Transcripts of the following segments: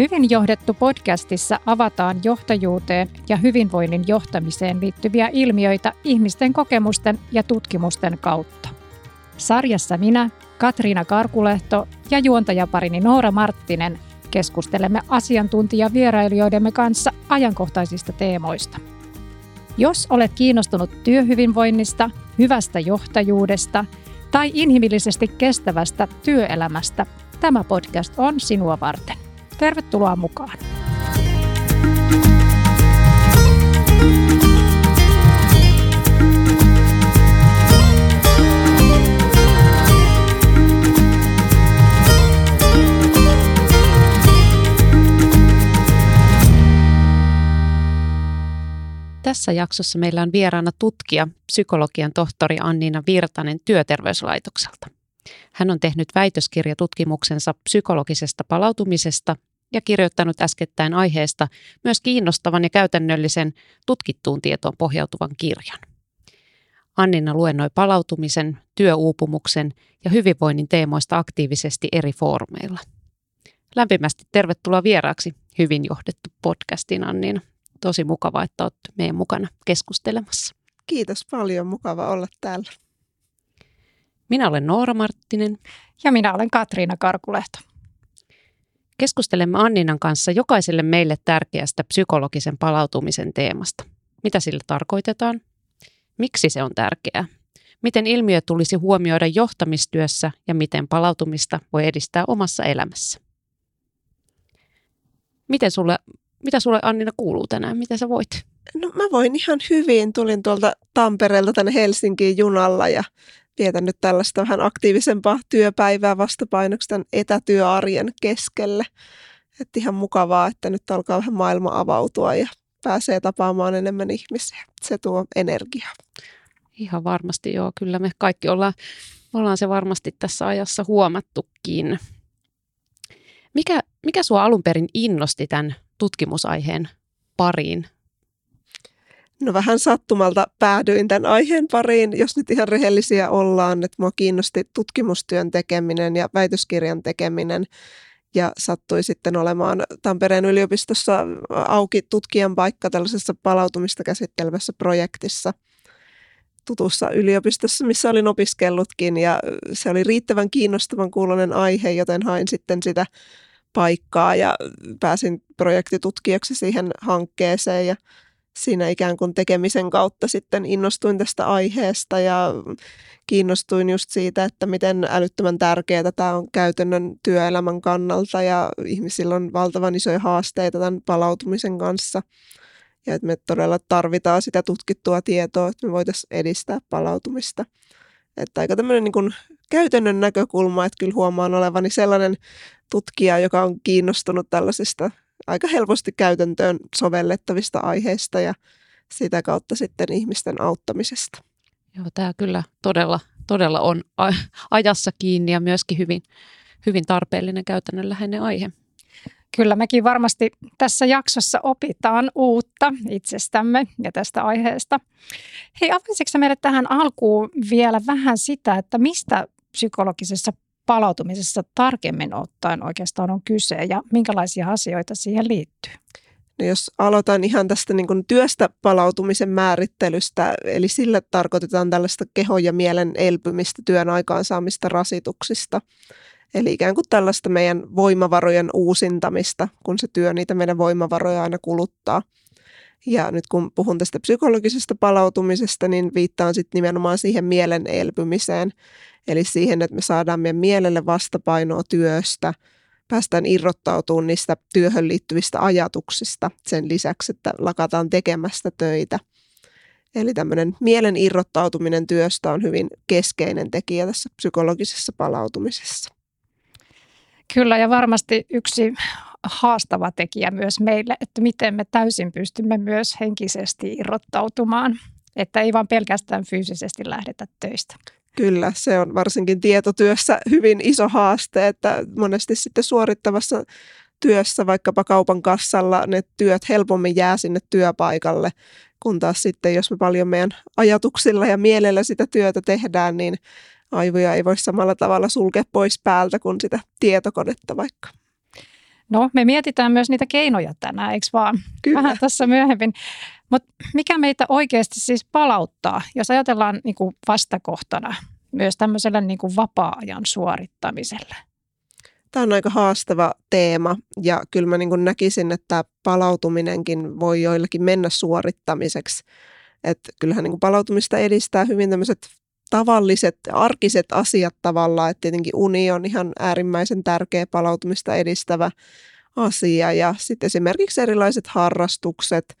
Hyvin johdettu -podcastissa avataan johtajuuteen ja hyvinvoinnin johtamiseen liittyviä ilmiöitä ihmisten kokemusten ja tutkimusten kautta. Sarjassa minä, Katriina Karkulehto ja juontajaparini Noora Marttinen keskustelemme asiantuntijavierailijoidemme kanssa ajankohtaisista teemoista. Jos olet kiinnostunut työhyvinvoinnista, hyvästä johtajuudesta tai inhimillisesti kestävästä työelämästä, tämä podcast on sinua varten. Tervetuloa mukaan! Tässä jaksossa meillä on vieraana tutkija, psykologian tohtori Anniina Virtanen Työterveyslaitokselta. Hän on tehnyt väitöskirjatutkimuksensa psykologisesta palautumisesta ja kirjoittanut äskettäin aiheesta myös kiinnostavan ja käytännöllisen tutkittuun tietoon pohjautuvan kirjan. Anniina luennoi palautumisen, työuupumuksen ja hyvinvoinnin teemoista aktiivisesti eri foorumeilla. Lämpimästi tervetuloa vieraaksi Hyvin johdettu -podcastiin, Anniina. Tosi mukavaa, että olet meidän mukana keskustelemassa. Kiitos paljon, mukava olla täällä. Minä olen Noora Marttinen. Ja minä olen Katriina Karkulehto. Keskustelemme Anniinan kanssa jokaiselle meille tärkeästä psykologisen palautumisen teemasta. Mitä sillä tarkoitetaan? Miksi se on tärkeää? Miten ilmiö tulisi huomioida johtamistyössä ja miten palautumista voi edistää omassa elämässä? Mitä sulle, Anniina, kuuluu tänään? Mitä sä voit? No mä voin ihan hyvin. Tulin tuolta Tampereelta tänne Helsinkiin junalla ja vietän nyt tällaista vähän aktiivisempaa työpäivää vastapainoksi tämän etätyöarjen keskelle. Että ihan mukavaa, että nyt alkaa vähän maailma avautua ja pääsee tapaamaan enemmän ihmisiä. Se tuo energiaa. Ihan varmasti joo. Kyllä me kaikki ollaan se varmasti tässä ajassa huomattukin. Mikä sua alun perin innosti tämän tutkimusaiheen pariin? No vähän sattumalta päädyin tämän aiheen pariin, jos nyt ihan rehellisiä ollaan, että mua kiinnosti tutkimustyön tekeminen ja väitöskirjan tekeminen ja sattui sitten olemaan Tampereen yliopistossa auki tutkijan paikka tällaisessa palautumista käsittelevässä projektissa tutussa yliopistossa, missä olin opiskellutkin, ja se oli riittävän kiinnostavan kuuloinen aihe, joten hain sitten sitä paikkaa ja pääsin projektitutkijaksi siihen hankkeeseen ja siinä ikään kuin tekemisen kautta sitten innostuin tästä aiheesta ja kiinnostuin just siitä, että miten älyttömän tärkeää tämä on käytännön työelämän kannalta ja ihmisillä on valtavan isoja haasteita tämän palautumisen kanssa ja että me todella tarvitaan sitä tutkittua tietoa, että me voitaisiin edistää palautumista. Että aika tämmöinen niin kuin käytännön näkökulma, että kyllä huomaan olevani sellainen tutkija, joka on kiinnostunut tällaisista aika helposti käytäntöön sovellettavista aiheista ja sitä kautta sitten ihmisten auttamisesta. Joo, tämä kyllä todella on ajassa kiinni ja myöskin hyvin tarpeellinen käytännönläheinen aihe. Kyllä mekin varmasti tässä jaksossa opitaan uutta itsestämme ja tästä aiheesta. Hei, avaisitko meille tähän alkuun vielä vähän sitä, että mistä psykologisessa palautumisessa tarkemmin ottaen oikeastaan on kyse ja minkälaisia asioita siihen liittyy? No jos aloitan ihan tästä niin kuin työstä palautumisen määrittelystä, eli sillä tarkoitetaan tällaista kehon ja mielen elpymistä työn aikaansaamista rasituksista. Eli ikään kuin tällaista meidän voimavarojen uusintamista, kun se työ niitä meidän voimavaroja aina kuluttaa. Ja nyt kun puhun tästä psykologisesta palautumisesta, niin viittaan sitten nimenomaan siihen mielen elpymiseen. Eli siihen, että me saadaan meidän mielelle vastapainoa työstä, päästään irrottautumaan niistä työhön liittyvistä ajatuksista sen lisäksi, että lakataan tekemästä töitä. Eli tämmöinen mielen irrottautuminen työstä on hyvin keskeinen tekijä tässä psykologisessa palautumisessa. Kyllä, ja varmasti yksi haastava tekijä myös meille, että miten me täysin pystymme myös henkisesti irrottautumaan, että ei vaan pelkästään fyysisesti lähdetä töistä. Kyllä, se on varsinkin tietotyössä hyvin iso haaste, että monesti sitten suorittavassa työssä vaikkapa kaupan kassalla ne työt helpommin jää sinne työpaikalle, kun taas sitten jos me paljon meidän ajatuksilla ja mielellä sitä työtä tehdään, niin aivoja ei voi samalla tavalla sulkea pois päältä kuin sitä tietokonetta vaikka. No, me mietitään myös niitä keinoja tänään, eikö vaan? Kyllä. Vähän tässä myöhemmin. Mutta mikä meitä oikeasti siis palauttaa, jos ajatellaan niin kuin vastakohtana myös tämmöiselle niin kuin vapaa-ajan suorittamiselle? Tämä on aika haastava teema ja kyllä mä niin kuin näkisin, että palautuminenkin voi joillakin mennä suorittamiseksi. Että kyllähän niin kuin palautumista edistää hyvin tämmöiset tavalliset, arkiset asiat tavallaan, että tietenkin uni on ihan äärimmäisen tärkeä palautumista edistävä asia ja sitten esimerkiksi erilaiset harrastukset,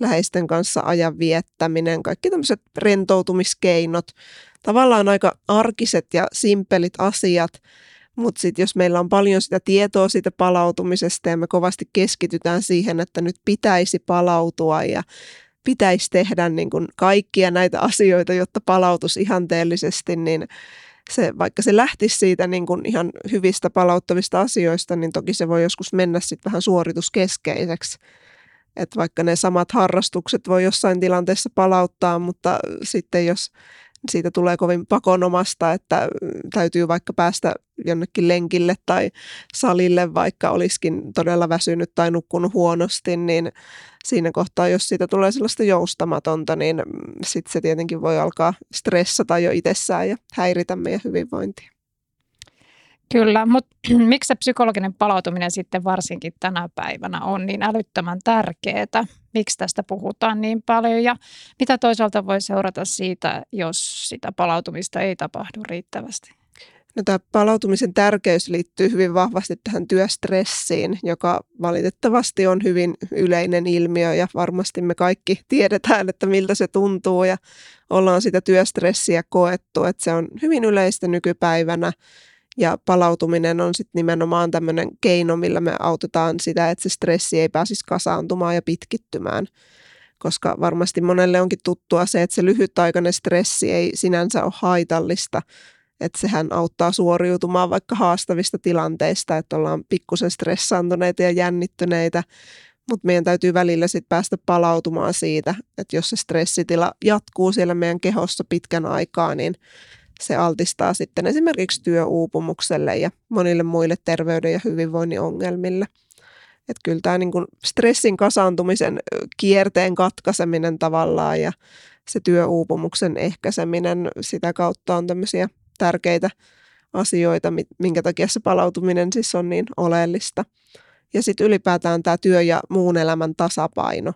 läheisten kanssa ajan viettäminen, kaikki tämmöiset rentoutumiskeinot, tavallaan aika arkiset ja simpelit asiat, mutta sitten jos meillä on paljon sitä tietoa siitä palautumisesta ja me kovasti keskitytään siihen, että nyt pitäisi palautua ja pitäisi tehdä niin kuin kaikkia näitä asioita, jotta palautus ihanteellisesti, niin se, vaikka se lähtisi siitä niin kuin ihan hyvistä palauttavista asioista, niin toki se voi joskus mennä sitten vähän suorituskeskeiseksi. Että vaikka ne samat harrastukset voi jossain tilanteessa palauttaa, mutta sitten jos siitä tulee kovin pakonomasta, että täytyy vaikka päästä jonnekin lenkille tai salille, vaikka olisikin todella väsynyt tai nukkunut huonosti, niin siinä kohtaa, jos siitä tulee sellaista joustamatonta, niin sitten se tietenkin voi alkaa stressata jo itsessään ja häiritä meidän hyvinvointia. Kyllä, mutta miksi se psykologinen palautuminen sitten varsinkin tänä päivänä on niin älyttömän tärkeää? Miksi tästä puhutaan niin paljon ja mitä toisaalta voi seurata siitä, jos sitä palautumista ei tapahdu riittävästi? No, tämä palautumisen tärkeys liittyy hyvin vahvasti tähän työstressiin, joka valitettavasti on hyvin yleinen ilmiö ja varmasti me kaikki tiedetään, että miltä se tuntuu ja ollaan sitä työstressiä koettu, että se on hyvin yleistä nykypäivänä. Ja palautuminen on sitten nimenomaan tämmöinen keino, millä me autetaan sitä, että se stressi ei pääsisi kasaantumaan ja pitkittymään. Koska varmasti monelle onkin tuttua se, että se lyhytaikainen stressi ei sinänsä ole haitallista. Että sehän auttaa suoriutumaan vaikka haastavista tilanteista, että ollaan pikkusen stressaantuneita ja jännittyneitä. Mutta meidän täytyy välillä sitten päästä palautumaan siitä, että jos se stressitila jatkuu siellä meidän kehossa pitkän aikaa, niin se altistaa sitten esimerkiksi työuupumukselle ja monille muille terveyden ja hyvinvoinnin ongelmille. Että kyllä tämä niin kuin stressin kasaantumisen kierteen katkaiseminen tavallaan ja se työuupumuksen ehkäiseminen sitä kautta on tämmöisiä tärkeitä asioita, minkä takia se palautuminen siis on niin oleellista. Ja sitten ylipäätään tämä työ ja muun elämän tasapaino.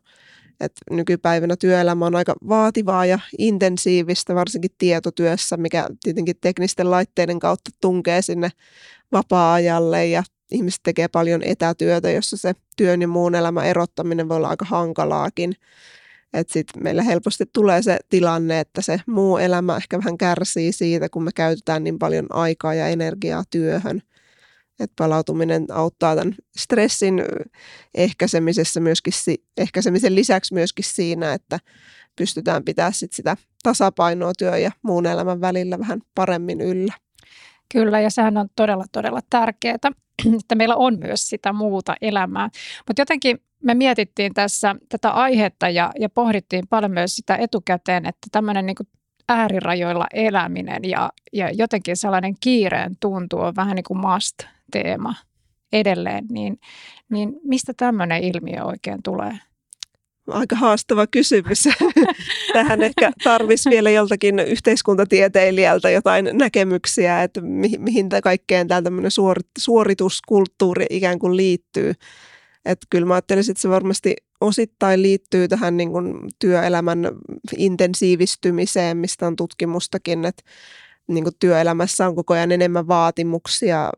Et nykypäivänä työelämä on aika vaativaa ja intensiivistä, varsinkin tietotyössä, mikä tietenkin teknisten laitteiden kautta tunkee sinne vapaa-ajalle ja ihmiset tekee paljon etätyötä, jossa se työn ja muun elämän erottaminen voi olla aika hankalaakin. Et sit meillä helposti tulee se tilanne, että se muu elämä ehkä vähän kärsii siitä, kun me käytetään niin paljon aikaa ja energiaa työhön. Että palautuminen auttaa tämän stressin ehkäisemisessä myöskin, ehkäisemisen lisäksi myöskin siinä, että pystytään pitämään sitä tasapainoa työn ja muun elämän välillä vähän paremmin yllä. Kyllä, ja sehän on todella, todella tärkeää, että meillä on myös sitä muuta elämää. Mutta jotenkin me mietittiin tässä tätä aihetta ja pohdittiin paljon myös sitä etukäteen, että tämmöinen niin kuin äärirajoilla eläminen ja jotenkin sellainen kiireen tuntu on vähän niin kuin must-teema edelleen, niin mistä tämmöinen ilmiö oikein tulee? Aika haastava kysymys. Tähän ehkä tarvisi vielä joltakin yhteiskuntatieteilijältä jotain näkemyksiä, että mihin kaikkeen tämä tämmöinen suorituskulttuuri ikään kuin liittyy. Että kyllä mä ajattelisin, että se varmasti osittain liittyy tähän niin kuin työelämän intensiivistymiseen, mistä on tutkimustakin, että niin kuin työelämässä on koko ajan enemmän vaatimuksia,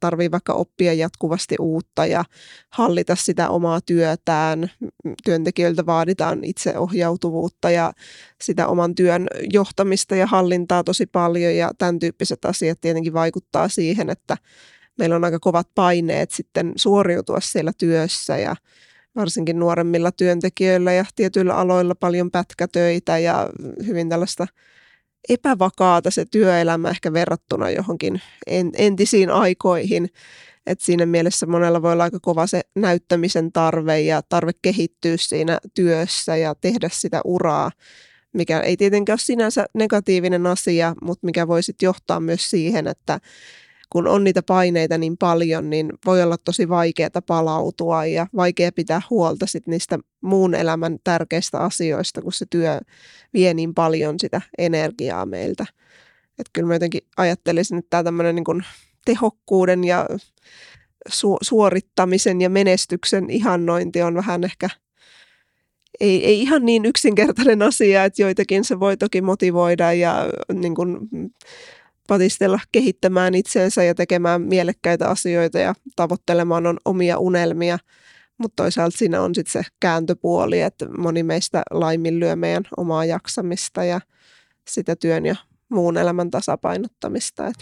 tarvii vaikka oppia jatkuvasti uutta ja hallita sitä omaa työtään. Työntekijöiltä vaaditaan itseohjautuvuutta ja sitä oman työn johtamista ja hallintaa tosi paljon ja tämän tyyppiset asiat tietenkin vaikuttaa siihen, että meillä on aika kovat paineet sitten suoriutua siellä työssä ja varsinkin nuoremmilla työntekijöillä ja tietyillä aloilla paljon pätkätöitä ja hyvin tällaista epävakaata se työelämä ehkä verrattuna johonkin entisiin aikoihin. Et siinä mielessä monella voi olla aika kova se näyttämisen tarve ja tarve kehittyä siinä työssä ja tehdä sitä uraa, mikä ei tietenkään ole sinänsä negatiivinen asia, mutta mikä voi sitten johtaa myös siihen, että kun on niitä paineita niin paljon, niin voi olla tosi vaikeaa palautua ja vaikea pitää huolta sit niistä muun elämän tärkeistä asioista, kun se työ vie niin paljon sitä energiaa meiltä. Että kyllä mä jotenkin ajattelisin, että tämä tämmöinen niin kuin tehokkuuden ja suorittamisen ja menestyksen ihannointi on vähän ehkä ei ihan niin yksinkertainen asia, että joitakin se voi toki motivoida ja niin kuin patistella kehittämään itsensä ja tekemään mielekkäitä asioita ja tavoittelemaan on omia unelmia. Mutta toisaalta siinä on sitten se kääntöpuoli, että moni meistä laiminlyö meidän omaa jaksamista ja sitä työn ja muun elämän tasapainottamista.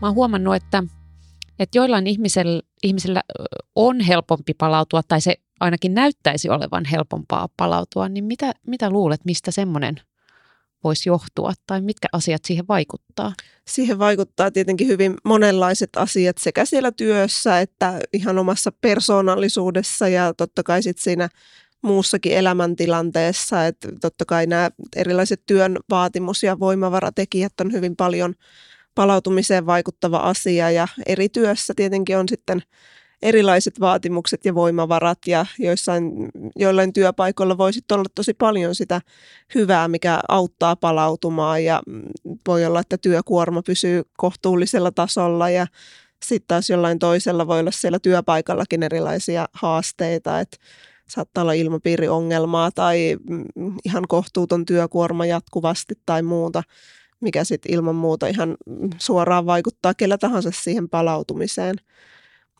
Mä oon huomannut, että joillain ihmisillä on helpompi palautua, tai se ainakin näyttäisi olevan helpompaa palautua, niin mitä luulet, mistä semmoinen voisi johtua, tai mitkä asiat siihen vaikuttaa? Siihen vaikuttaa tietenkin hyvin monenlaiset asiat sekä siellä työssä että ihan omassa persoonallisuudessa ja totta kai sitten siinä muussakin elämäntilanteessa, että totta kai nämä erilaiset työn vaatimus- ja voimavaratekijät on hyvin paljon palautumiseen vaikuttava asia ja eri työssä tietenkin on sitten erilaiset vaatimukset ja voimavarat ja joillain työpaikoilla voi sitten olla tosi paljon sitä hyvää, mikä auttaa palautumaan ja voi olla, että työkuorma pysyy kohtuullisella tasolla ja sitten taas jollain toisella voi olla siellä työpaikallakin erilaisia haasteita, että saattaa olla ilmapiiriongelmaa tai ihan kohtuuton työkuorma jatkuvasti tai muuta, mikä sitten ilman muuta ihan suoraan vaikuttaa kellä tahansa siihen palautumiseen.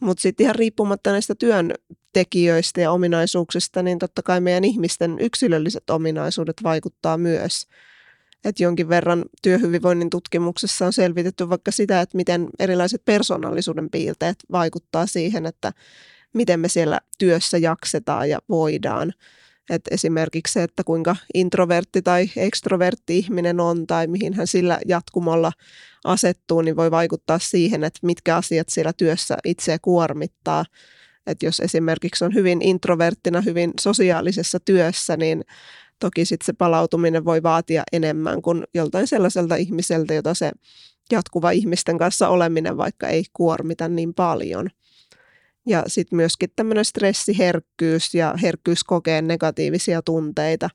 Mutta sitten ihan riippumatta näistä työntekijöistä ja ominaisuuksista, niin totta kai meidän ihmisten yksilölliset ominaisuudet vaikuttaa myös. Et jonkin verran työhyvinvoinnin tutkimuksessa on selvitetty vaikka sitä, että miten erilaiset persoonallisuuden piirteet vaikuttaa siihen, että miten me siellä työssä jaksetaan ja voidaan. Et esimerkiksi se, että kuinka introvertti tai ekstrovertti ihminen on tai mihin hän sillä jatkumolla asettuu, niin voi vaikuttaa siihen, että mitkä asiat siellä työssä itseä kuormittaa. Et jos esimerkiksi on hyvin introverttina, hyvin sosiaalisessa työssä, niin toki sitten se palautuminen voi vaatia enemmän kuin joltain sellaiselta ihmiseltä, jota se jatkuva ihmisten kanssa oleminen vaikka ei kuormita niin paljon. Ja sitten myöskin tämmöinen stressiherkkyys ja herkkyys kokea negatiivisia tunteita,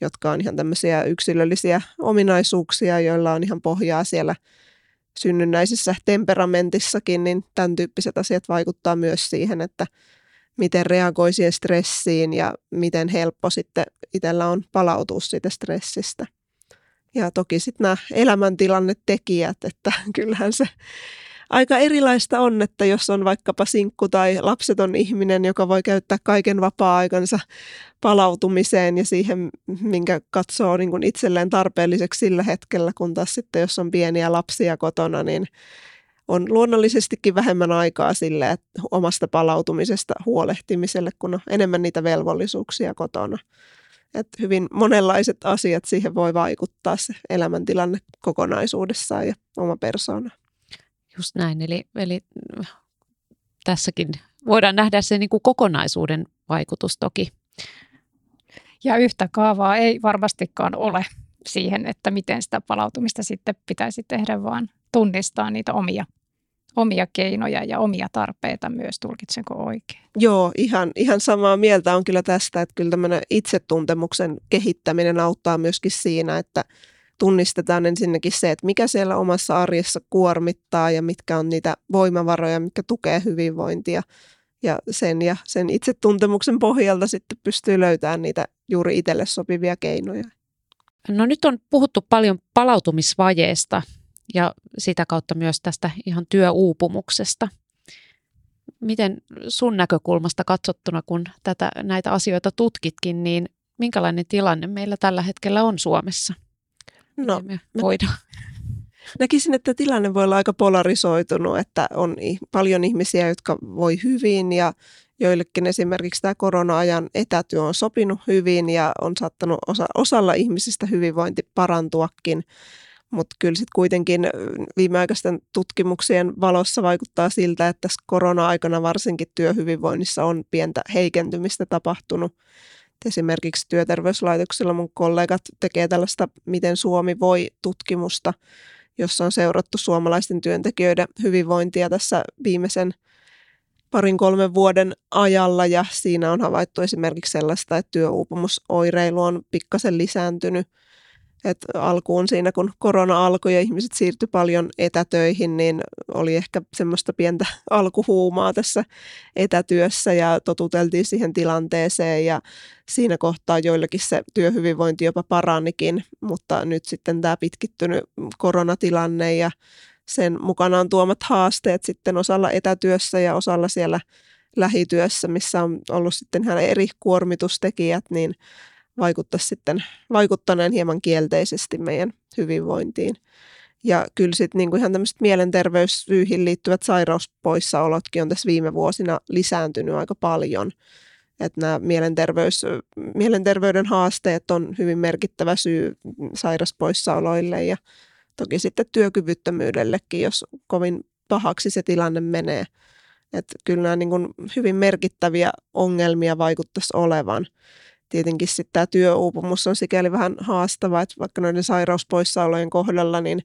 jotka on ihan tämmöisiä yksilöllisiä ominaisuuksia, joilla on ihan pohjaa siellä synnynnäisessä temperamentissakin, niin tämän tyyppiset asiat vaikuttaa myös siihen, että miten reagoi siihen stressiin ja miten helppo sitten itsellä on palautua siitä stressistä. Ja toki sitten nämä elämäntilannetekijät, että kyllähän se aika erilaista on, että jos on vaikkapa sinkku tai lapseton ihminen, joka voi käyttää kaiken vapaa-aikansa palautumiseen ja siihen, minkä katsoo niin kuin itselleen tarpeelliseksi sillä hetkellä, kun taas sitten jos on pieniä lapsia kotona, niin on luonnollisestikin vähemmän aikaa sille, että omasta palautumisesta huolehtimiselle, kun on enemmän niitä velvollisuuksia kotona. Että hyvin monenlaiset asiat siihen voi vaikuttaa se elämäntilanne kokonaisuudessaan ja oma persoona. Just näin, eli tässäkin voidaan nähdä sen niin kuin kokonaisuuden vaikutus toki. Ja yhtä kaavaa ei varmastikaan ole siihen, että miten sitä palautumista sitten pitäisi tehdä, vaan tunnistaa niitä omia keinoja ja omia tarpeita myös, tulkitsenko oikein? Joo, ihan samaa mieltä on kyllä tästä, että kyllä tämmöinen itsetuntemuksen kehittäminen auttaa myöskin siinä, että tunnistetaan ensinnäkin se, että mikä siellä omassa arjessa kuormittaa ja mitkä on niitä voimavaroja, mitkä tukee hyvinvointia. Ja sen itsetuntemuksen pohjalta sitten pystyy löytämään niitä juuri itselle sopivia keinoja. No nyt on puhuttu paljon palautumisvajeesta ja sitä kautta myös tästä ihan työuupumuksesta. Miten sun näkökulmasta katsottuna, kun näitä asioita tutkitkin, niin minkälainen tilanne meillä tällä hetkellä on Suomessa? No, näkisin, että tilanne voi olla aika polarisoitunut, että on paljon ihmisiä, jotka voi hyvin ja joillekin esimerkiksi tämä korona-ajan etätyö on sopinut hyvin ja on saattanut osalla ihmisistä hyvinvointi parantuakin, mutta kyllä sitten kuitenkin viimeaikaisten tutkimuksien valossa vaikuttaa siltä, että tässä korona-aikana varsinkin työhyvinvoinnissa on pientä heikentymistä tapahtunut. Esimerkiksi Työterveyslaitoksella mun kollegat tekee tällaista Miten Suomi voi -tutkimusta, jossa on seurattu suomalaisten työntekijöiden hyvinvointia tässä viimeisen 2-3 vuoden ajalla, ja siinä on havaittu esimerkiksi sellaista, että työuupumusoireilu on pikkasen lisääntynyt. Et alkuun siinä, kun korona alkoi ja ihmiset siirtyi paljon etätöihin, niin oli ehkä semmoista pientä alkuhuumaa tässä etätyössä ja totuteltiin siihen tilanteeseen, ja siinä kohtaa joillakin se työhyvinvointi jopa paranikin, mutta nyt sitten tämä pitkittynyt koronatilanne ja sen mukanaan tuomat haasteet sitten osalla etätyössä ja osalla siellä lähityössä, missä on ollut sitten ihan eri kuormitustekijät, niin vaikuttaneen hieman kielteisesti meidän hyvinvointiin. Ja kyllä sitten niin kuin ihan tämmöiset mielenterveyssyihin liittyvät sairauspoissaolotkin on tässä viime vuosina lisääntynyt aika paljon. Että nämä mielenterveyden haasteet on hyvin merkittävä syy sairauspoissaoloille ja toki sitten työkyvyttömyydellekin, jos kovin pahaksi se tilanne menee. Että kyllä nämä niin kuin hyvin merkittäviä ongelmia vaikuttaisi olevan. Tietenkin sitten tämä työuupumus on sikäli vähän haastava, että vaikka noiden sairauspoissaolojen kohdalla, niin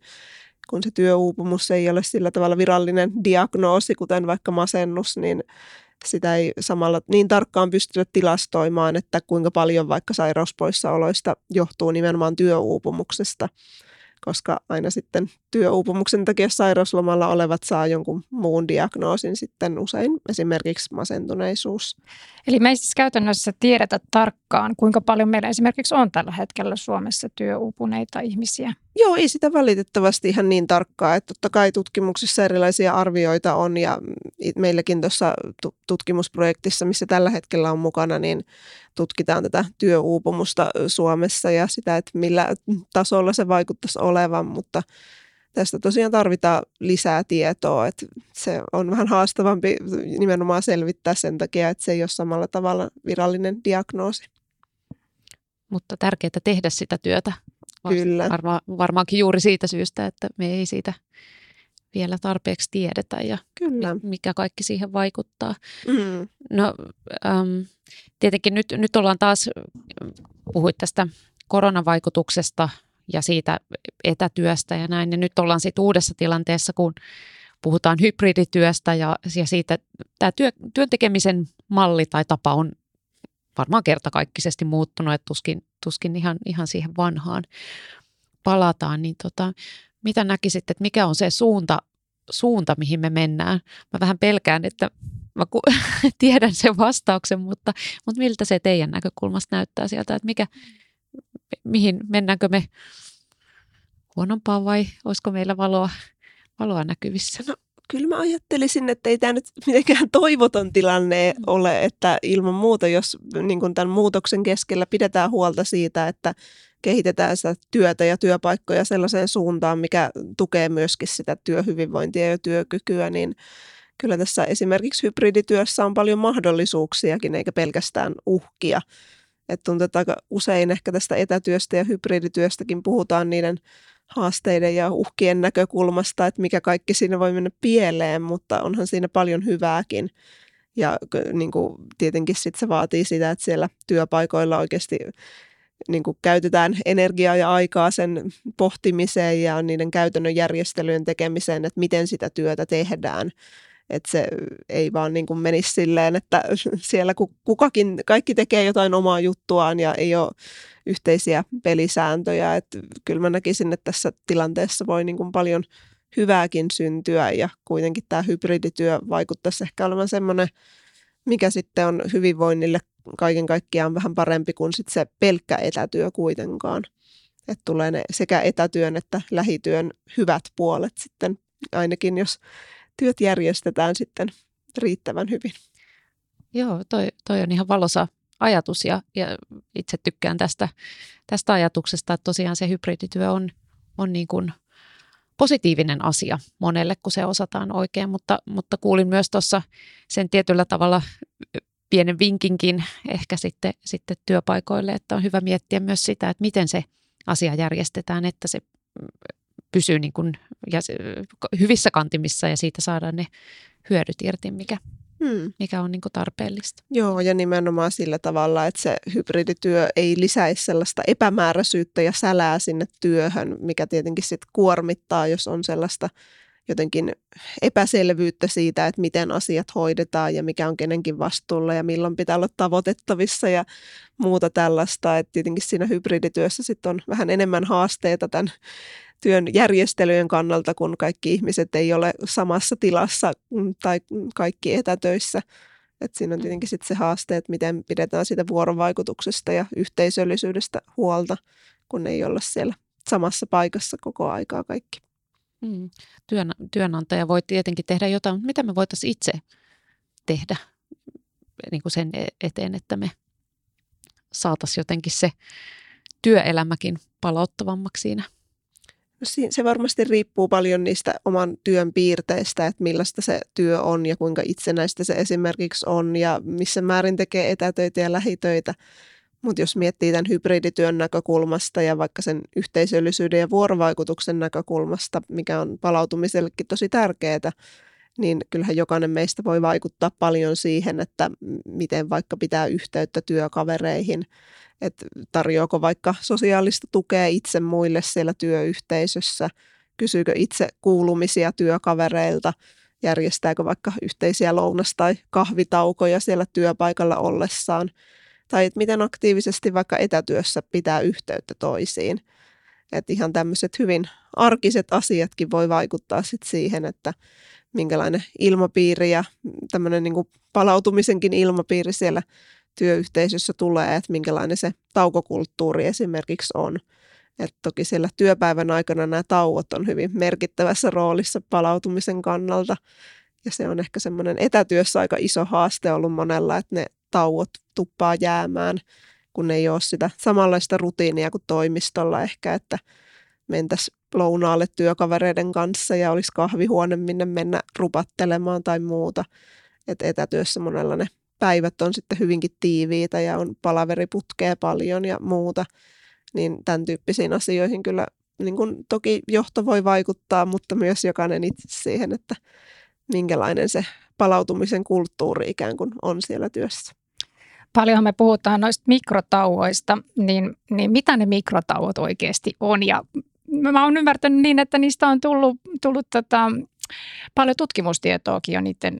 kun se työuupumus ei ole sillä tavalla virallinen diagnoosi, kuten vaikka masennus, niin sitä ei samalla niin tarkkaan pystytä tilastoimaan, että kuinka paljon vaikka sairauspoissaoloista johtuu nimenomaan työuupumuksesta, koska aina sitten työuupumuksen takia sairauslomalla olevat saa jonkun muun diagnoosin sitten usein, esimerkiksi masentuneisuus. Eli me ei siis käytännössä tiedetä tarkkaan, kuinka paljon meillä esimerkiksi on tällä hetkellä Suomessa työuupuneita ihmisiä. Joo, ei sitä valitettavasti ihan niin tarkkaa, että totta kai tutkimuksissa erilaisia arvioita on, ja meilläkin tuossa tutkimusprojektissa, missä tällä hetkellä on mukana, niin tutkitaan tätä työuupumusta Suomessa ja sitä, että millä tasolla se vaikuttaisi olevan, mutta tästä tosiaan tarvitaan lisää tietoa, että se on vähän haastavampi nimenomaan selvittää sen takia, että se ei ole samalla tavalla virallinen diagnoosi. Mutta tärkeää tehdä sitä työtä. Kyllä. Varmaankin juuri siitä syystä, että me ei siitä vielä tarpeeksi tiedetä ja Kyllä. mikä kaikki siihen vaikuttaa. Mm. No tietenkin nyt ollaan taas, puhuit tästä koronavaikutuksesta ja siitä etätyöstä ja näin, ja nyt ollaan sitten uudessa tilanteessa, kun puhutaan hybridityöstä ja siitä tämä työn tekemisen malli tai tapa on varmaan kertakaikkisesti muuttunut, että tuskin ihan siihen vanhaan palataan, niin mitä näkisit, että mikä on se suunta, mihin me mennään? Mä vähän pelkään, että mä tiedän sen vastauksen, mutta miltä se teidän näkökulmasta näyttää sieltä, että mihin mennäänkö me huonompaa vai olisiko meillä valoa näkyvissä? No. Kyllä mä ajattelisin, että ei tämä nyt mitenkään toivoton tilanne ole, että ilman muuta, jos niin kuin tämän muutoksen keskellä pidetään huolta siitä, että kehitetään sitä työtä ja työpaikkoja sellaiseen suuntaan, mikä tukee myöskin sitä työhyvinvointia ja työkykyä, niin kyllä tässä esimerkiksi hybridityössä on paljon mahdollisuuksiakin eikä pelkästään uhkia. Että tuntuu, että aika usein ehkä tästä etätyöstä ja hybridityöstäkin puhutaan niiden haasteiden ja uhkien näkökulmasta, että mikä kaikki siinä voi mennä pieleen, mutta onhan siinä paljon hyvääkin. Ja niin kuin, tietenkin sit se vaatii sitä, että siellä työpaikoilla oikeasti niin kuin, käytetään energiaa ja aikaa sen pohtimiseen ja niiden käytännön järjestelyjen tekemiseen, että miten sitä työtä tehdään. Että se ei vaan niin kuin menisi silleen, että siellä kukakin, kaikki tekee jotain omaa juttuaan ja ei ole yhteisiä pelisääntöjä. Että kyllä mä näkisin, että tässä tilanteessa voi niin kuin paljon hyvääkin syntyä ja kuitenkin tämä hybridityö vaikuttaisi ehkä olevan semmoinen, mikä sitten on hyvinvoinnille kaiken kaikkiaan vähän parempi kuin sitten se pelkkä etätyö kuitenkaan. Että tulee ne sekä etätyön että lähityön hyvät puolet sitten ainakin, jos työt järjestetään sitten riittävän hyvin. Joo, toi on ihan valoisa ajatus ja itse tykkään tästä ajatuksesta, että tosiaan se hybridityö on niin kuin positiivinen asia monelle, kun se osataan oikein, mutta kuulin myös tuossa sen tietyllä tavalla pienen vinkinkin ehkä sitten työpaikoille, että on hyvä miettiä myös sitä, että miten se asia järjestetään, että se pysyy niin kuin hyvissä kantimissa ja siitä saadaan ne hyödyt irti, mikä mikä on niin kuin tarpeellista. Joo, ja nimenomaan sillä tavalla, että se hybridityö ei lisäisi sellaista epämääräisyyttä ja sälää sinne työhön, mikä tietenkin sitten kuormittaa, jos on sellaista jotenkin epäselvyyttä siitä, että miten asiat hoidetaan ja mikä on kenenkin vastuulla ja milloin pitää olla tavoitettavissa ja muuta tällaista. Että tietenkin siinä hybridityössä sitten on vähän enemmän haasteita tämän työn järjestelyjen kannalta, kun kaikki ihmiset ei ole samassa tilassa tai kaikki etätöissä. Että siinä on tietenkin sitten se haaste, että miten pidetään siitä vuorovaikutuksesta ja yhteisöllisyydestä huolta, kun ei olla siellä samassa paikassa koko aikaa kaikki. Työnantaja voi tietenkin tehdä jotain, mutta mitä me voitaisiin itse tehdä niin kuin sen eteen, että me saataisiin jotenkin se työelämäkin palauttavammaksi siinä? Se varmasti riippuu paljon niistä oman työn piirteistä, että millaista se työ on ja kuinka itsenäistä se esimerkiksi on ja missä määrin tekee etätöitä ja lähitöitä. Mutta jos miettii tämän hybridityön näkökulmasta ja vaikka sen yhteisöllisyyden ja vuorovaikutuksen näkökulmasta, mikä on palautumisellekin tosi tärkeää, niin kyllähän jokainen meistä voi vaikuttaa paljon siihen, että miten vaikka pitää yhteyttä työkavereihin, että tarjoako vaikka sosiaalista tukea itse muille siellä työyhteisössä, kysyykö itse kuulumisia työkavereilta, järjestääkö vaikka yhteisiä lounas- tai kahvitaukoja siellä työpaikalla ollessaan. Tai että miten aktiivisesti vaikka etätyössä pitää yhteyttä toisiin. Että ihan tämmöiset hyvin arkiset asiatkin voi vaikuttaa sit siihen, että minkälainen ilmapiiri ja tämmöinen niin kuin palautumisenkin ilmapiiri siellä työyhteisössä tulee, että minkälainen se taukokulttuuri esimerkiksi on. Että toki siellä työpäivän aikana nämä tauot on hyvin merkittävässä roolissa palautumisen kannalta. Ja se on ehkä semmoinen etätyössä aika iso haaste ollut monella, että ne tauot tuppaa jäämään, kun ei ole sitä samanlaista rutiinia kuin toimistolla ehkä, että mentäisiin lounaalle työkavereiden kanssa ja olisi kahvihuone, minne mennä rupattelemaan tai muuta. Että etätyössä monella ne päivät on sitten hyvinkin tiiviitä ja on palaveriputkea paljon ja muuta, niin tämän tyyppisiin asioihin kyllä niin kuin toki johto voi vaikuttaa, mutta myös jokainen itse siihen, että minkälainen se palautumisen kulttuuri ikään kuin on siellä työssä. Paljonhan me puhutaan noista mikrotauoista, niin mitä ne mikrotauot oikeasti on? Ja mä oon ymmärtänyt niin, että niistä on tullut paljon tutkimustietoakin jo niiden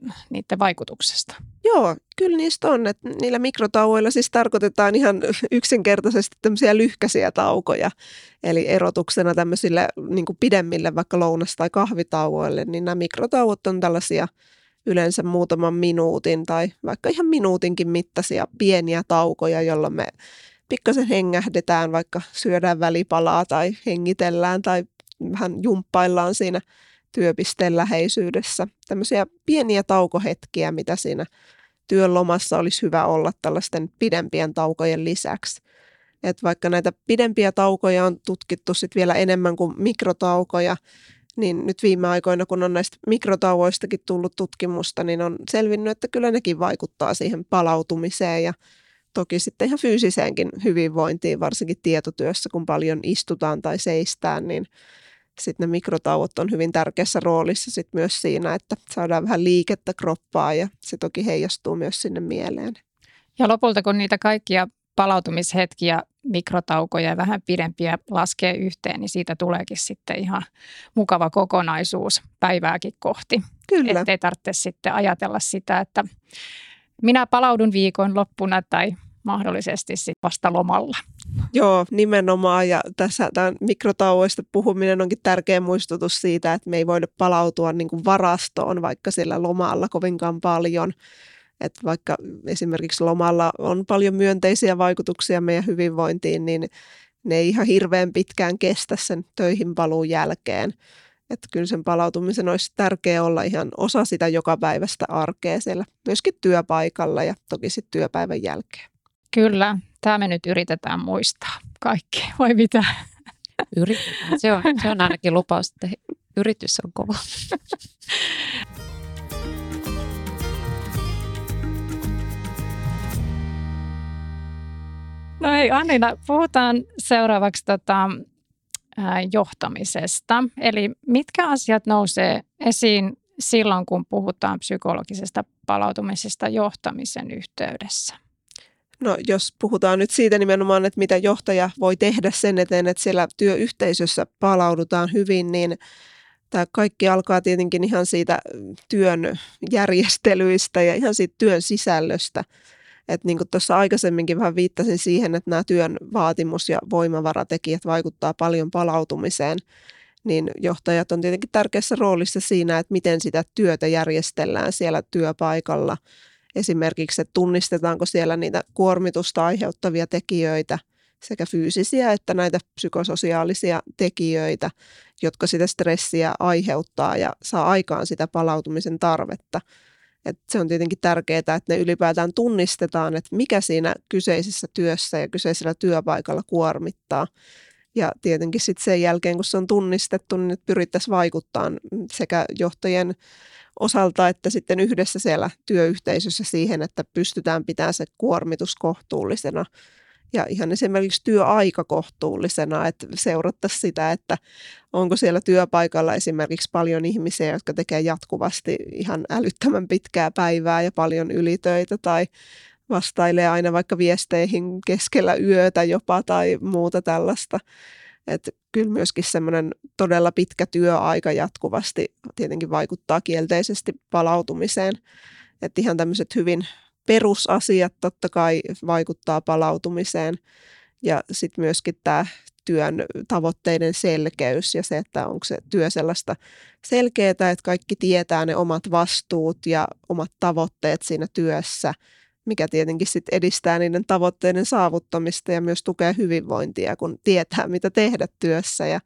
vaikutuksesta. Joo, kyllä niistä on. Että niillä mikrotauoilla siis tarkoitetaan ihan yksinkertaisesti tämmöisiä lyhkäisiä taukoja. Eli erotuksena tämmöisille niin kuin pidemmille vaikka lounas- tai kahvitauoille, niin nämä mikrotauot on tällaisia yleensä muutaman minuutin tai vaikka ihan minuutinkin mittaisia pieniä taukoja, jolloin me pikkasen hengähdetään, vaikka syödään välipalaa tai hengitellään tai vähän jumppaillaan siinä työpisteen läheisyydessä. Tämmöisiä pieniä taukohetkiä, mitä siinä työn lomassa olisi hyvä olla tällaisten pidempien taukojen lisäksi. Et vaikka näitä pidempiä taukoja on tutkittu sit vielä enemmän kuin mikrotaukoja, niin nyt viime aikoina, kun on näistä mikrotauoistakin tullut tutkimusta, niin on selvinnyt, että kyllä nekin vaikuttaa siihen palautumiseen ja toki sitten ihan fyysiseenkin hyvinvointiin, varsinkin tietotyössä, kun paljon istutaan tai seistään, niin sitten ne mikrotauot on hyvin tärkeässä roolissa sit myös siinä, että saadaan vähän liikettä kroppaa ja se toki heijastuu myös sinne mieleen. Ja lopulta, kun niitä kaikkia palautumishetkiä, mikrotaukoja ja vähän pidempiä laskee yhteen, niin siitä tuleekin sitten ihan mukava kokonaisuus päivääkin kohti. Kyllä. Ettei tarvitse sitten ajatella sitä, että minä palaudun viikonloppuna tai mahdollisesti sitten vasta lomalla. Joo, nimenomaan. Ja tässä tämän mikrotauoista puhuminen onkin tärkeä muistutus siitä, että me ei voida palautua niin kuin varastoon vaikka sillä lomalla kovinkaan paljon. Että vaikka esimerkiksi lomalla on paljon myönteisiä vaikutuksia meidän hyvinvointiin, niin ne ei ihan hirveän pitkään kestä sen töihin paluun jälkeen. Että kyllä sen palautumisen olisi tärkeää olla ihan osa sitä jokapäiväistä arkea siellä myöskin työpaikalla ja toki sitten työpäivän jälkeen. Kyllä, tämä me nyt yritetään muistaa kaikki, vai mitä? Yritetään, se on ainakin lupaus, että yritys on kova. No hei Anniina, puhutaan seuraavaksi johtamisesta. Eli mitkä asiat nousee esiin silloin, kun puhutaan psykologisesta palautumisesta johtamisen yhteydessä? No, jos puhutaan nyt siitä nimenomaan, että mitä johtaja voi tehdä sen eteen, että siellä työyhteisössä palaudutaan hyvin, niin tämä kaikki alkaa tietenkin ihan siitä työn järjestelyistä ja ihan siitä työn sisällöstä. Että niin kuin tuossa aikaisemminkin vähän viittasin siihen, että nämä työn vaatimus- ja voimavaratekijät vaikuttaa paljon palautumiseen, niin johtajat on tietenkin tärkeässä roolissa siinä, että miten sitä työtä järjestellään siellä työpaikalla. Esimerkiksi, että tunnistetaanko siellä niitä kuormitusta aiheuttavia tekijöitä, sekä fyysisiä että näitä psykososiaalisia tekijöitä, jotka sitä stressiä aiheuttaa ja saa aikaan sitä palautumisen tarvetta. Et se on tietenkin tärkeää, että ne ylipäätään tunnistetaan, että mikä siinä kyseisessä työssä ja kyseisellä työpaikalla kuormittaa. Ja tietenkin sitten sen jälkeen, kun se on tunnistettu, niin pyrittäisiin vaikuttamaan sekä johtajien osalta että sitten yhdessä siellä työyhteisössä siihen, että pystytään pitämään se kuormitus kohtuullisena. Ja ihan esimerkiksi työaika kohtuullisena, että seurattaisiin sitä, että onko siellä työpaikalla esimerkiksi paljon ihmisiä, jotka tekee jatkuvasti ihan älyttömän pitkää päivää ja paljon ylitöitä tai vastailee aina vaikka viesteihin keskellä yötä jopa tai muuta tällaista. Että kyllä myöskin semmoinen todella pitkä työaika jatkuvasti tietenkin vaikuttaa kielteisesti palautumiseen, että ihan tämmöiset hyvin perusasiat totta kai vaikuttaa palautumiseen ja sitten myöskin tämä työn tavoitteiden selkeys ja se, että onko se työ sellaista selkeää, että kaikki tietää ne omat vastuut ja omat tavoitteet siinä työssä, mikä tietenkin sitten edistää niiden tavoitteiden saavuttamista ja myös tukee hyvinvointia, kun tietää mitä tehdä työssä ja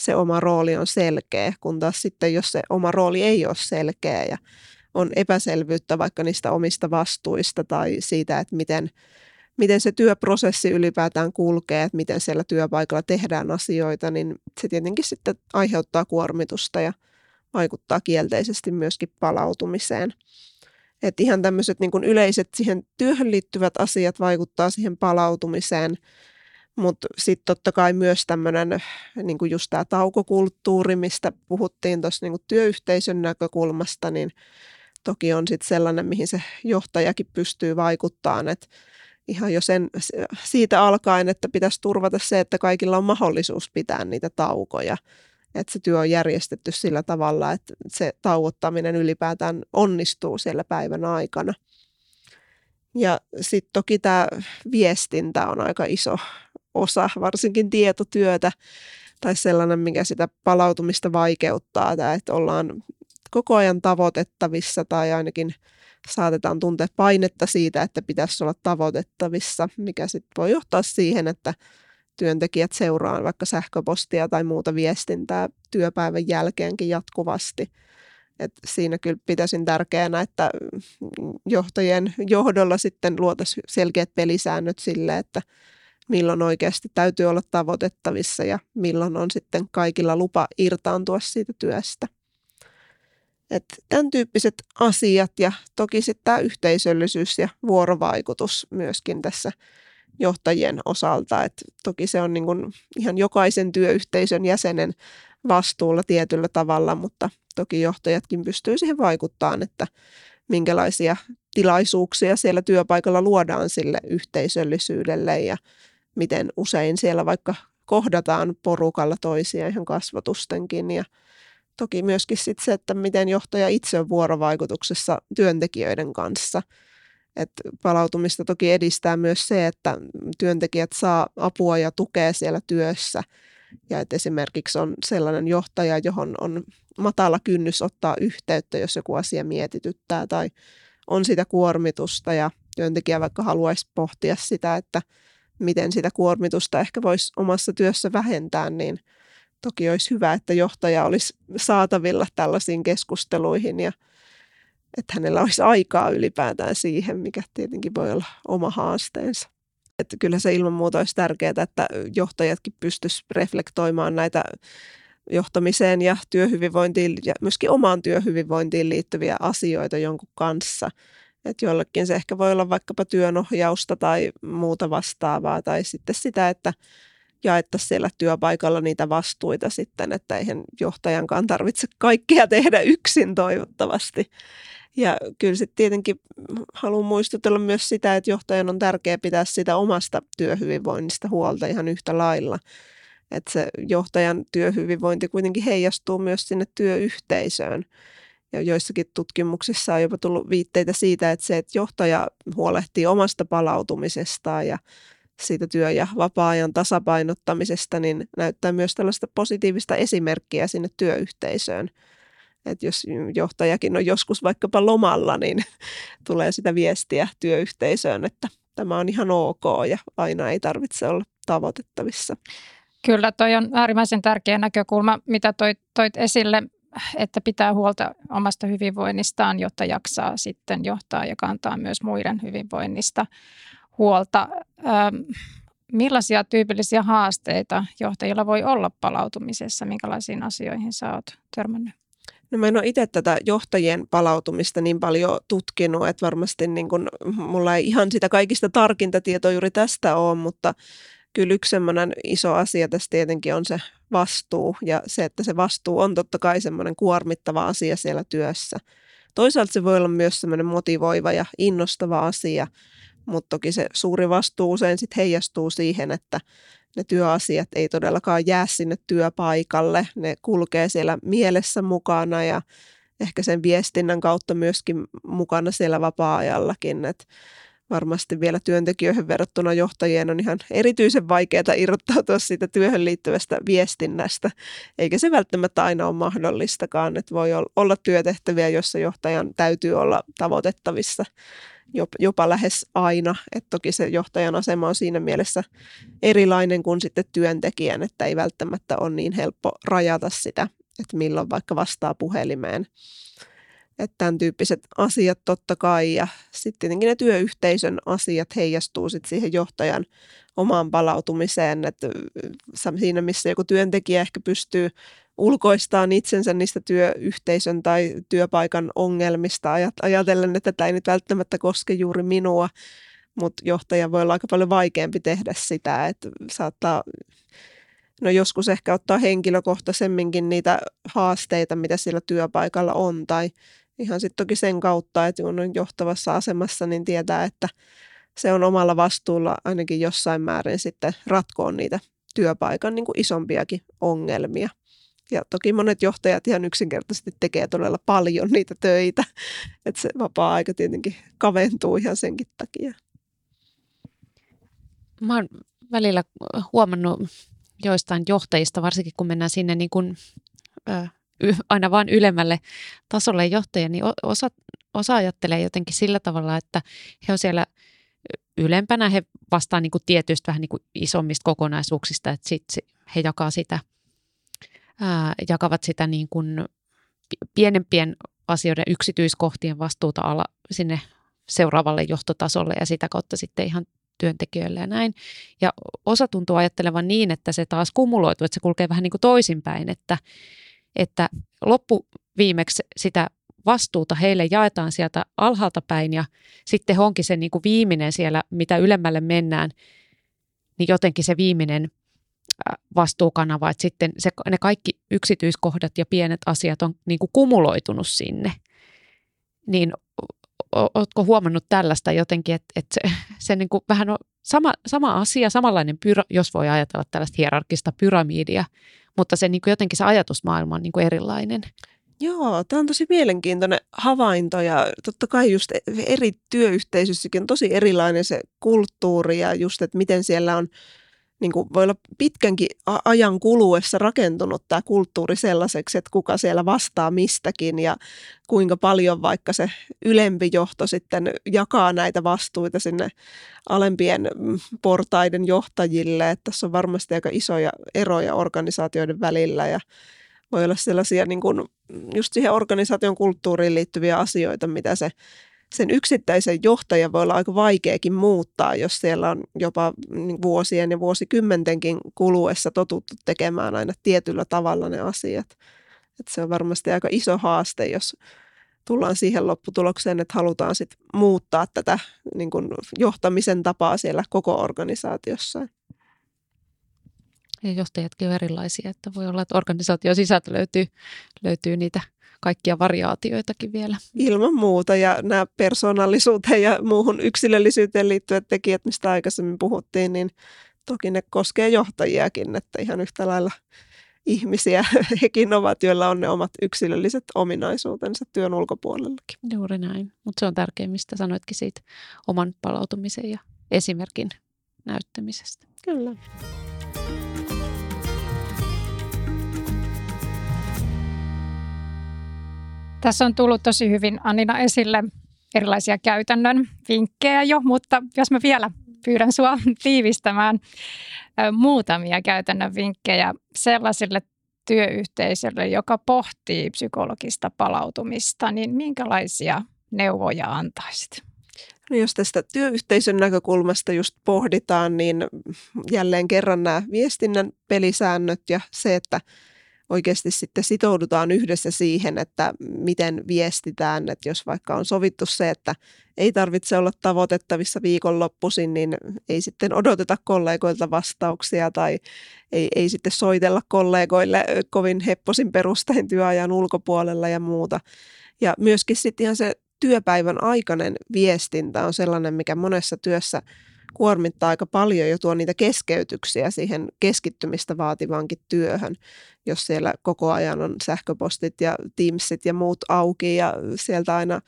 se oma rooli on selkeä, kun taas sitten jos se oma rooli ei ole selkeä ja on epäselvyyttä vaikka niistä omista vastuista tai siitä, että miten se työprosessi ylipäätään kulkee, että miten siellä työpaikalla tehdään asioita, niin se tietenkin sitten aiheuttaa kuormitusta ja vaikuttaa kielteisesti myöskin palautumiseen. Että ihan tämmöiset niin kuin yleiset siihen työhön liittyvät asiat vaikuttaa siihen palautumiseen, mutta sitten totta kai myös tämmöinen niin kuin just tämä taukokulttuuri, mistä puhuttiin tuossa niin kuin työyhteisön näkökulmasta, niin toki on sitten sellainen, mihin se johtajakin pystyy vaikuttamaan, että ihan jo siitä alkaen, että pitäisi turvata se, että kaikilla on mahdollisuus pitää niitä taukoja. Että se työ on järjestetty sillä tavalla, että se tauottaminen ylipäätään onnistuu siellä päivän aikana. Ja sitten toki tämä viestintä on aika iso osa, varsinkin tietotyötä tai sellainen, mikä sitä palautumista vaikeuttaa. Tämä, että ollaan koko ajan tavoitettavissa tai ainakin saatetaan tuntea painetta siitä, että pitäisi olla tavoitettavissa, mikä sitten voi johtaa siihen, että työntekijät seuraa vaikka sähköpostia tai muuta viestintää työpäivän jälkeenkin jatkuvasti. Et siinä kyllä pitäisin tärkeänä, että johtajien johdolla sitten luotaisiin selkeät pelisäännöt sille, että milloin oikeasti täytyy olla tavoitettavissa ja milloin on sitten kaikilla lupa irtaantua siitä työstä. Et tämän tyyppiset asiat ja toki sitten tämä yhteisöllisyys ja vuorovaikutus myöskin tässä johtajien osalta. Et toki se on niin kuin ihan jokaisen työyhteisön jäsenen vastuulla tietyllä tavalla, mutta toki johtajatkin pystyy siihen vaikuttamaan, että minkälaisia tilaisuuksia siellä työpaikalla luodaan sille yhteisöllisyydelle ja miten usein siellä vaikka kohdataan porukalla toisia ihan kasvotustenkin. Ja toki myöskin sitten se, että miten johtaja itse on vuorovaikutuksessa työntekijöiden kanssa. Et palautumista toki edistää myös se, että työntekijät saa apua ja tukea siellä työssä. Ja että esimerkiksi on sellainen johtaja, johon on matala kynnys ottaa yhteyttä, jos joku asia mietityttää tai on sitä kuormitusta ja työntekijä vaikka haluaisi pohtia sitä, että miten sitä kuormitusta ehkä voisi omassa työssä vähentää, niin toki olisi hyvä, että johtaja olisi saatavilla tällaisiin keskusteluihin ja että hänellä olisi aikaa ylipäätään siihen, mikä tietenkin voi olla oma haasteensa. Että kyllä se ilman muuta olisi tärkeää, että johtajatkin pystyisivät reflektoimaan näitä johtamiseen ja työhyvinvointiin ja myöskin omaan työhyvinvointiin liittyviä asioita jonkun kanssa. Että jollekin se ehkä voi olla vaikkapa työnohjausta tai muuta vastaavaa tai sitten sitä, että jaettaisiin siellä työpaikalla niitä vastuita sitten, että eihän johtajankaan tarvitse kaikkea tehdä yksin toivottavasti. Ja kyllä sitten tietenkin haluan muistutella myös sitä, että johtajan on tärkeää pitää sitä omasta työhyvinvoinnista huolta ihan yhtä lailla. Että se johtajan työhyvinvointi kuitenkin heijastuu myös sinne työyhteisöön. Ja joissakin tutkimuksissa on jopa tullut viitteitä siitä, että se, että johtaja huolehtii omasta palautumisestaan ja siitä työ- ja vapaa-ajan tasapainottamisesta, niin näyttää myös tällaista positiivista esimerkkiä sinne työyhteisöön. Että jos johtajakin on joskus vaikkapa lomalla, niin tulee sitä viestiä työyhteisöön, että tämä on ihan ok ja aina ei tarvitse olla tavoitettavissa. Kyllä, toi on äärimmäisen tärkeä näkökulma, mitä toit esille, että pitää huolta omasta hyvinvoinnistaan, jotta jaksaa sitten johtaa ja kantaa myös muiden hyvinvoinnista huolta. Millaisia tyypillisiä haasteita johtajilla voi olla palautumisessa? Minkälaisiin asioihin sä oot törmännyt? No mä en ole itse tätä johtajien palautumista niin paljon tutkinut, että varmasti niin kun, mulla ei ihan sitä kaikista tarkinta tietoa juuri tästä ole, mutta kyllä yksi semmoinen iso asia tässä tietenkin on se vastuu ja se, että se vastuu on totta kai semmoinen kuormittava asia siellä työssä. Toisaalta se voi olla myös semmoinen motivoiva ja innostava asia, mutta toki se suuri vastuu usein sitten heijastuu siihen, että ne työasiat ei todellakaan jää sinne työpaikalle, ne kulkee siellä mielessä mukana ja ehkä sen viestinnän kautta myöskin mukana siellä vapaa-ajallakin, että varmasti vielä työntekijöihin verrattuna johtajien on ihan erityisen vaikeaa irrottautua siitä työhön liittyvästä viestinnästä, eikä se välttämättä aina ole mahdollistakaan, että voi olla työtehtäviä, joissa johtajan täytyy olla tavoitettavissa jopa lähes aina, että toki se johtajan asema on siinä mielessä erilainen kuin sitten työntekijän, että ei välttämättä ole niin helppo rajata sitä, että milloin vaikka vastaa puhelimeen. Että tämän tyyppiset asiat totta kai ja sitten tietenkin ne työyhteisön asiat heijastuu sitten siihen johtajan omaan palautumiseen, että siinä missä joku työntekijä ehkä pystyy ulkoistamaan itsensä niistä työyhteisön tai työpaikan ongelmista ajatellen, että tämä ei nyt välttämättä koske juuri minua, mutta johtajan voi olla aika paljon vaikeampi tehdä sitä, että saattaa joskus ehkä ottaa henkilökohtaisemminkin niitä haasteita, mitä siellä työpaikalla on, tai ihan sitten toki sen kautta, että kun on johtavassa asemassa, niin tietää, että se on omalla vastuulla ainakin jossain määrin sitten ratkoa niitä työpaikan niin kuin isompiakin ongelmia. Ja toki monet johtajat ihan yksinkertaisesti tekee todella paljon niitä töitä, että se vapaa-aika tietenkin kaventuu ihan senkin takia. Mä oon välillä huomannut joistain johtajista, varsinkin kun mennään sinne niin kuin, aina vaan ylemmälle tasolle johtajia, niin osa ajattelee jotenkin sillä tavalla, että he on siellä ylempänä, he vastaa niin kuin tietyistä vähän niin kuin isommista kokonaisuuksista, että sit he jakavat sitä niin kuin pienempien asioiden yksityiskohtien vastuuta sinne seuraavalle johtotasolle ja sitä kautta sitten ihan työntekijöille ja näin. Ja osa tuntuu ajattelevan niin, että se taas kumuloituu, että se kulkee vähän niin kuin toisinpäin, että loppuviimeksi sitä vastuuta heille jaetaan sieltä alhaalta päin ja sitten onkin se niin kuin viimeinen siellä, mitä ylemmälle mennään, niin jotenkin se viimeinen vastuukanava, että sitten ne kaikki yksityiskohdat ja pienet asiat on niin kuin kumuloitunut sinne. Niin ootko huomannut tällaista jotenkin, että se niin kuin vähän on sama asia, samanlainen, jos voi ajatella tällaista hierarkista pyramidia, mutta se niin kuin jotenkin se ajatusmaailma on niin kuin erilainen. Joo, tämä on tosi mielenkiintoinen havainto ja totta kai just eri työyhteisössäkin on tosi erilainen se kulttuuri ja just, että miten siellä on, niin kuin voi olla pitkänkin ajan kuluessa rakentunut tämä kulttuuri sellaiseksi, että kuka siellä vastaa mistäkin ja kuinka paljon vaikka se ylempi johto sitten jakaa näitä vastuita sinne alempien portaiden johtajille. Että tässä on varmasti aika isoja eroja organisaatioiden välillä ja voi olla sellaisia niin kuin just siihen organisaation kulttuuriin liittyviä asioita, mitä sen yksittäisen johtajan voi olla aika vaikeakin muuttaa, jos siellä on jopa vuosien ja vuosikymmentenkin kuluessa totuttu tekemään aina tietyllä tavalla ne asiat. Et se on varmasti aika iso haaste, jos tullaan siihen lopputulokseen, että halutaan sit muuttaa tätä niin kun johtamisen tapaa siellä koko organisaatiossa. ja johtajatkin ovat erilaisia, että voi olla, että organisaation sisältä löytyy niitä kaikkia variaatioitakin vielä. Ilman muuta, ja nämä persoonallisuuteen ja muuhun yksilöllisyyteen liittyvät tekijät, mistä aikaisemmin puhuttiin, niin toki ne koskee johtajiakin, että ihan yhtä lailla ihmisiä hekin ovat, joilla on ne omat yksilölliset ominaisuutensa työn ulkopuolellakin. Juuri näin, mutta se on tärkeää, mistä sanoitkin siitä oman palautumisen ja esimerkin näyttämisestä. Kyllä. Tässä on tullut tosi hyvin, Anniina, esille erilaisia käytännön vinkkejä jo, mutta jos mä vielä pyydän sua tiivistämään muutamia käytännön vinkkejä sellaisille työyhteisölle, joka pohtii psykologista palautumista, niin minkälaisia neuvoja antaisit? No jos tästä työyhteisön näkökulmasta just pohditaan, niin jälleen kerran nämä viestinnän pelisäännöt ja se, että oikeasti sitten sitoudutaan yhdessä siihen, että miten viestitään, että jos vaikka on sovittu se, että ei tarvitse olla tavoitettavissa viikonloppuisin, niin ei sitten odoteta kollegoilta vastauksia tai ei sitten soitella kollegoille kovin hepposin perustein työajan ulkopuolella ja muuta. Ja myöskin sitten ihan se työpäivän aikainen viestintä on sellainen, mikä monessa työssä kuormittaa aika paljon ja tuo niitä keskeytyksiä siihen keskittymistä vaativaankin työhön, jos siellä koko ajan on sähköpostit ja Teamsit ja muut auki ja sieltä aina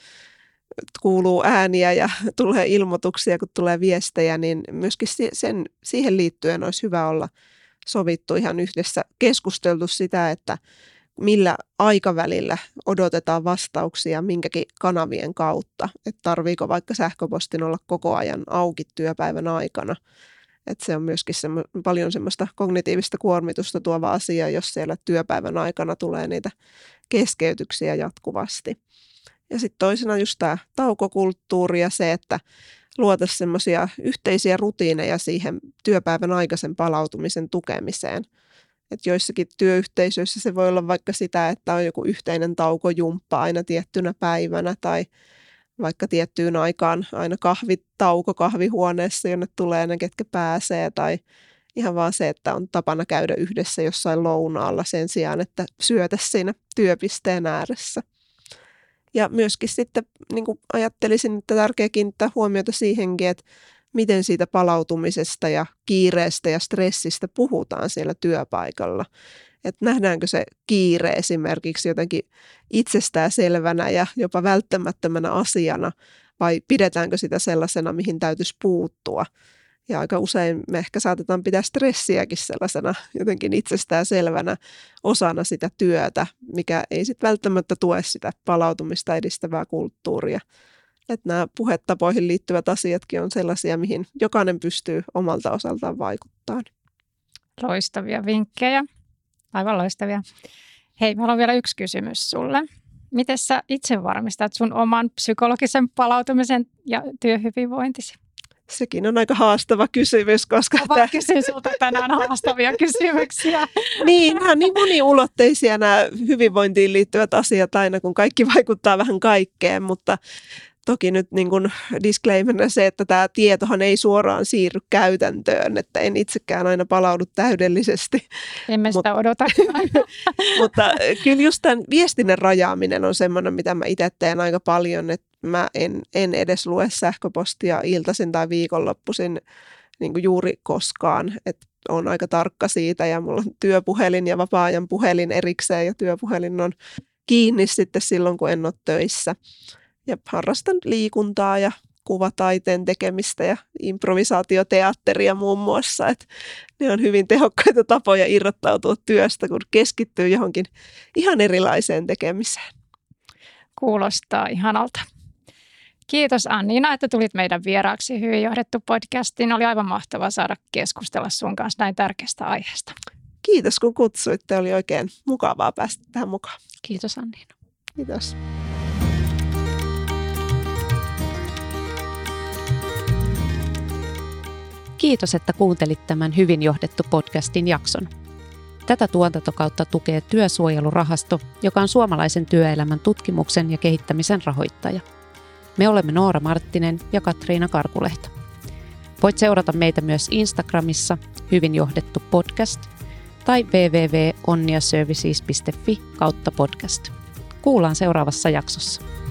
kuuluu ääniä ja tulee ilmoituksia, kun tulee viestejä, niin myöskin siihen liittyen olisi hyvä olla sovittu ihan yhdessä, keskusteltu sitä, että millä aikavälillä odotetaan vastauksia minkäkin kanavien kautta, että tarviiko vaikka sähköpostin olla koko ajan auki työpäivän aikana. Että se on myöskin paljon semmoista kognitiivista kuormitusta tuova asia, jos siellä työpäivän aikana tulee niitä keskeytyksiä jatkuvasti. Ja sitten toisena just tämä taukokulttuuri ja se, että luotaisiin semmoisia yhteisiä rutiineja siihen työpäivän aikaisen palautumisen tukemiseen. Että joissakin työyhteisöissä se voi olla vaikka sitä, että on joku yhteinen taukojumppa aina tiettynä päivänä tai vaikka tiettyyn aikaan aina kahvitauko kahvihuoneessa, jonne tulee ne, ketkä pääsee. Tai ihan vaan se, että on tapana käydä yhdessä jossain lounaalla sen sijaan, että syötä siinä työpisteen ääressä. Ja myöskin sitten niin kuin ajattelisin, että tärkeää kiinnittää huomiota siihenkin, että miten siitä palautumisesta ja kiireestä ja stressistä puhutaan siellä työpaikalla. Että nähdäänkö se kiire esimerkiksi jotenkin itsestäänselvänä ja jopa välttämättömänä asiana vai pidetäänkö sitä sellaisena, mihin täytyisi puuttua. Ja aika usein me ehkä saatetaan pitää stressiäkin sellaisena jotenkin itsestäänselvänä osana sitä työtä, mikä ei sitten välttämättä tue sitä palautumista edistävää kulttuuria. Että nämä puhetapoihin liittyvät asiatkin on sellaisia, mihin jokainen pystyy omalta osaltaan vaikuttamaan. Loistavia vinkkejä. Aivan loistavia. Hei, meillä on vielä yksi kysymys sulle. Miten sä itse varmistat sun oman psykologisen palautumisen ja työhyvinvointisi? Sekin on aika haastava kysymys, koska kysyn sulta tänään haastavia kysymyksiä. Niin, nämä on niin moniulotteisia nämä hyvinvointiin liittyvät asiat aina, kun kaikki vaikuttaa vähän kaikkeen, mutta toki nyt niin kuin disclaimerina se, että tämä tietohan ei suoraan siirry käytäntöön, että en itsekään aina palaudu täydellisesti. Emme sitä odota. Mutta kyllä just tämän viestinnän rajaaminen on semmoinen, mitä mä itse teen aika paljon, että mä en edes lue sähköpostia iltaisin tai viikonloppuisin niin kuin juuri koskaan, että olen aika tarkka siitä ja mulla on työpuhelin ja vapaa-ajan puhelin erikseen ja työpuhelin on kiinni sitten silloin, kun en ole töissä. Ja harrastan liikuntaa ja kuvataiteen tekemistä ja improvisaatioteatteria muun muassa. Et ne on hyvin tehokkaita tapoja irrottautua työstä, kun keskittyy johonkin ihan erilaiseen tekemiseen. Kuulostaa ihanalta. Kiitos, Anniina, että tulit meidän vieraaksi Hyvin johdettu -podcastiin. Oli aivan mahtavaa saada keskustella sun kanssa näin tärkeästä aiheesta. Kiitos, kun kutsuitte. Oli oikein mukavaa päästä tähän mukaan. Kiitos, Anniina. Kiitos. Kiitos, että kuuntelit tämän Hyvin johdettu -podcastin jakson. Tätä tuotantokautta tukee Työsuojelurahasto, joka on suomalaisen työelämän tutkimuksen ja kehittämisen rahoittaja. Me olemme Noora Marttinen ja Katriina Karkulehto. Voit seurata meitä myös Instagramissa, Hyvin johdettu podcast, tai www.onniaservices.fi/podcast. Kuullaan seuraavassa jaksossa.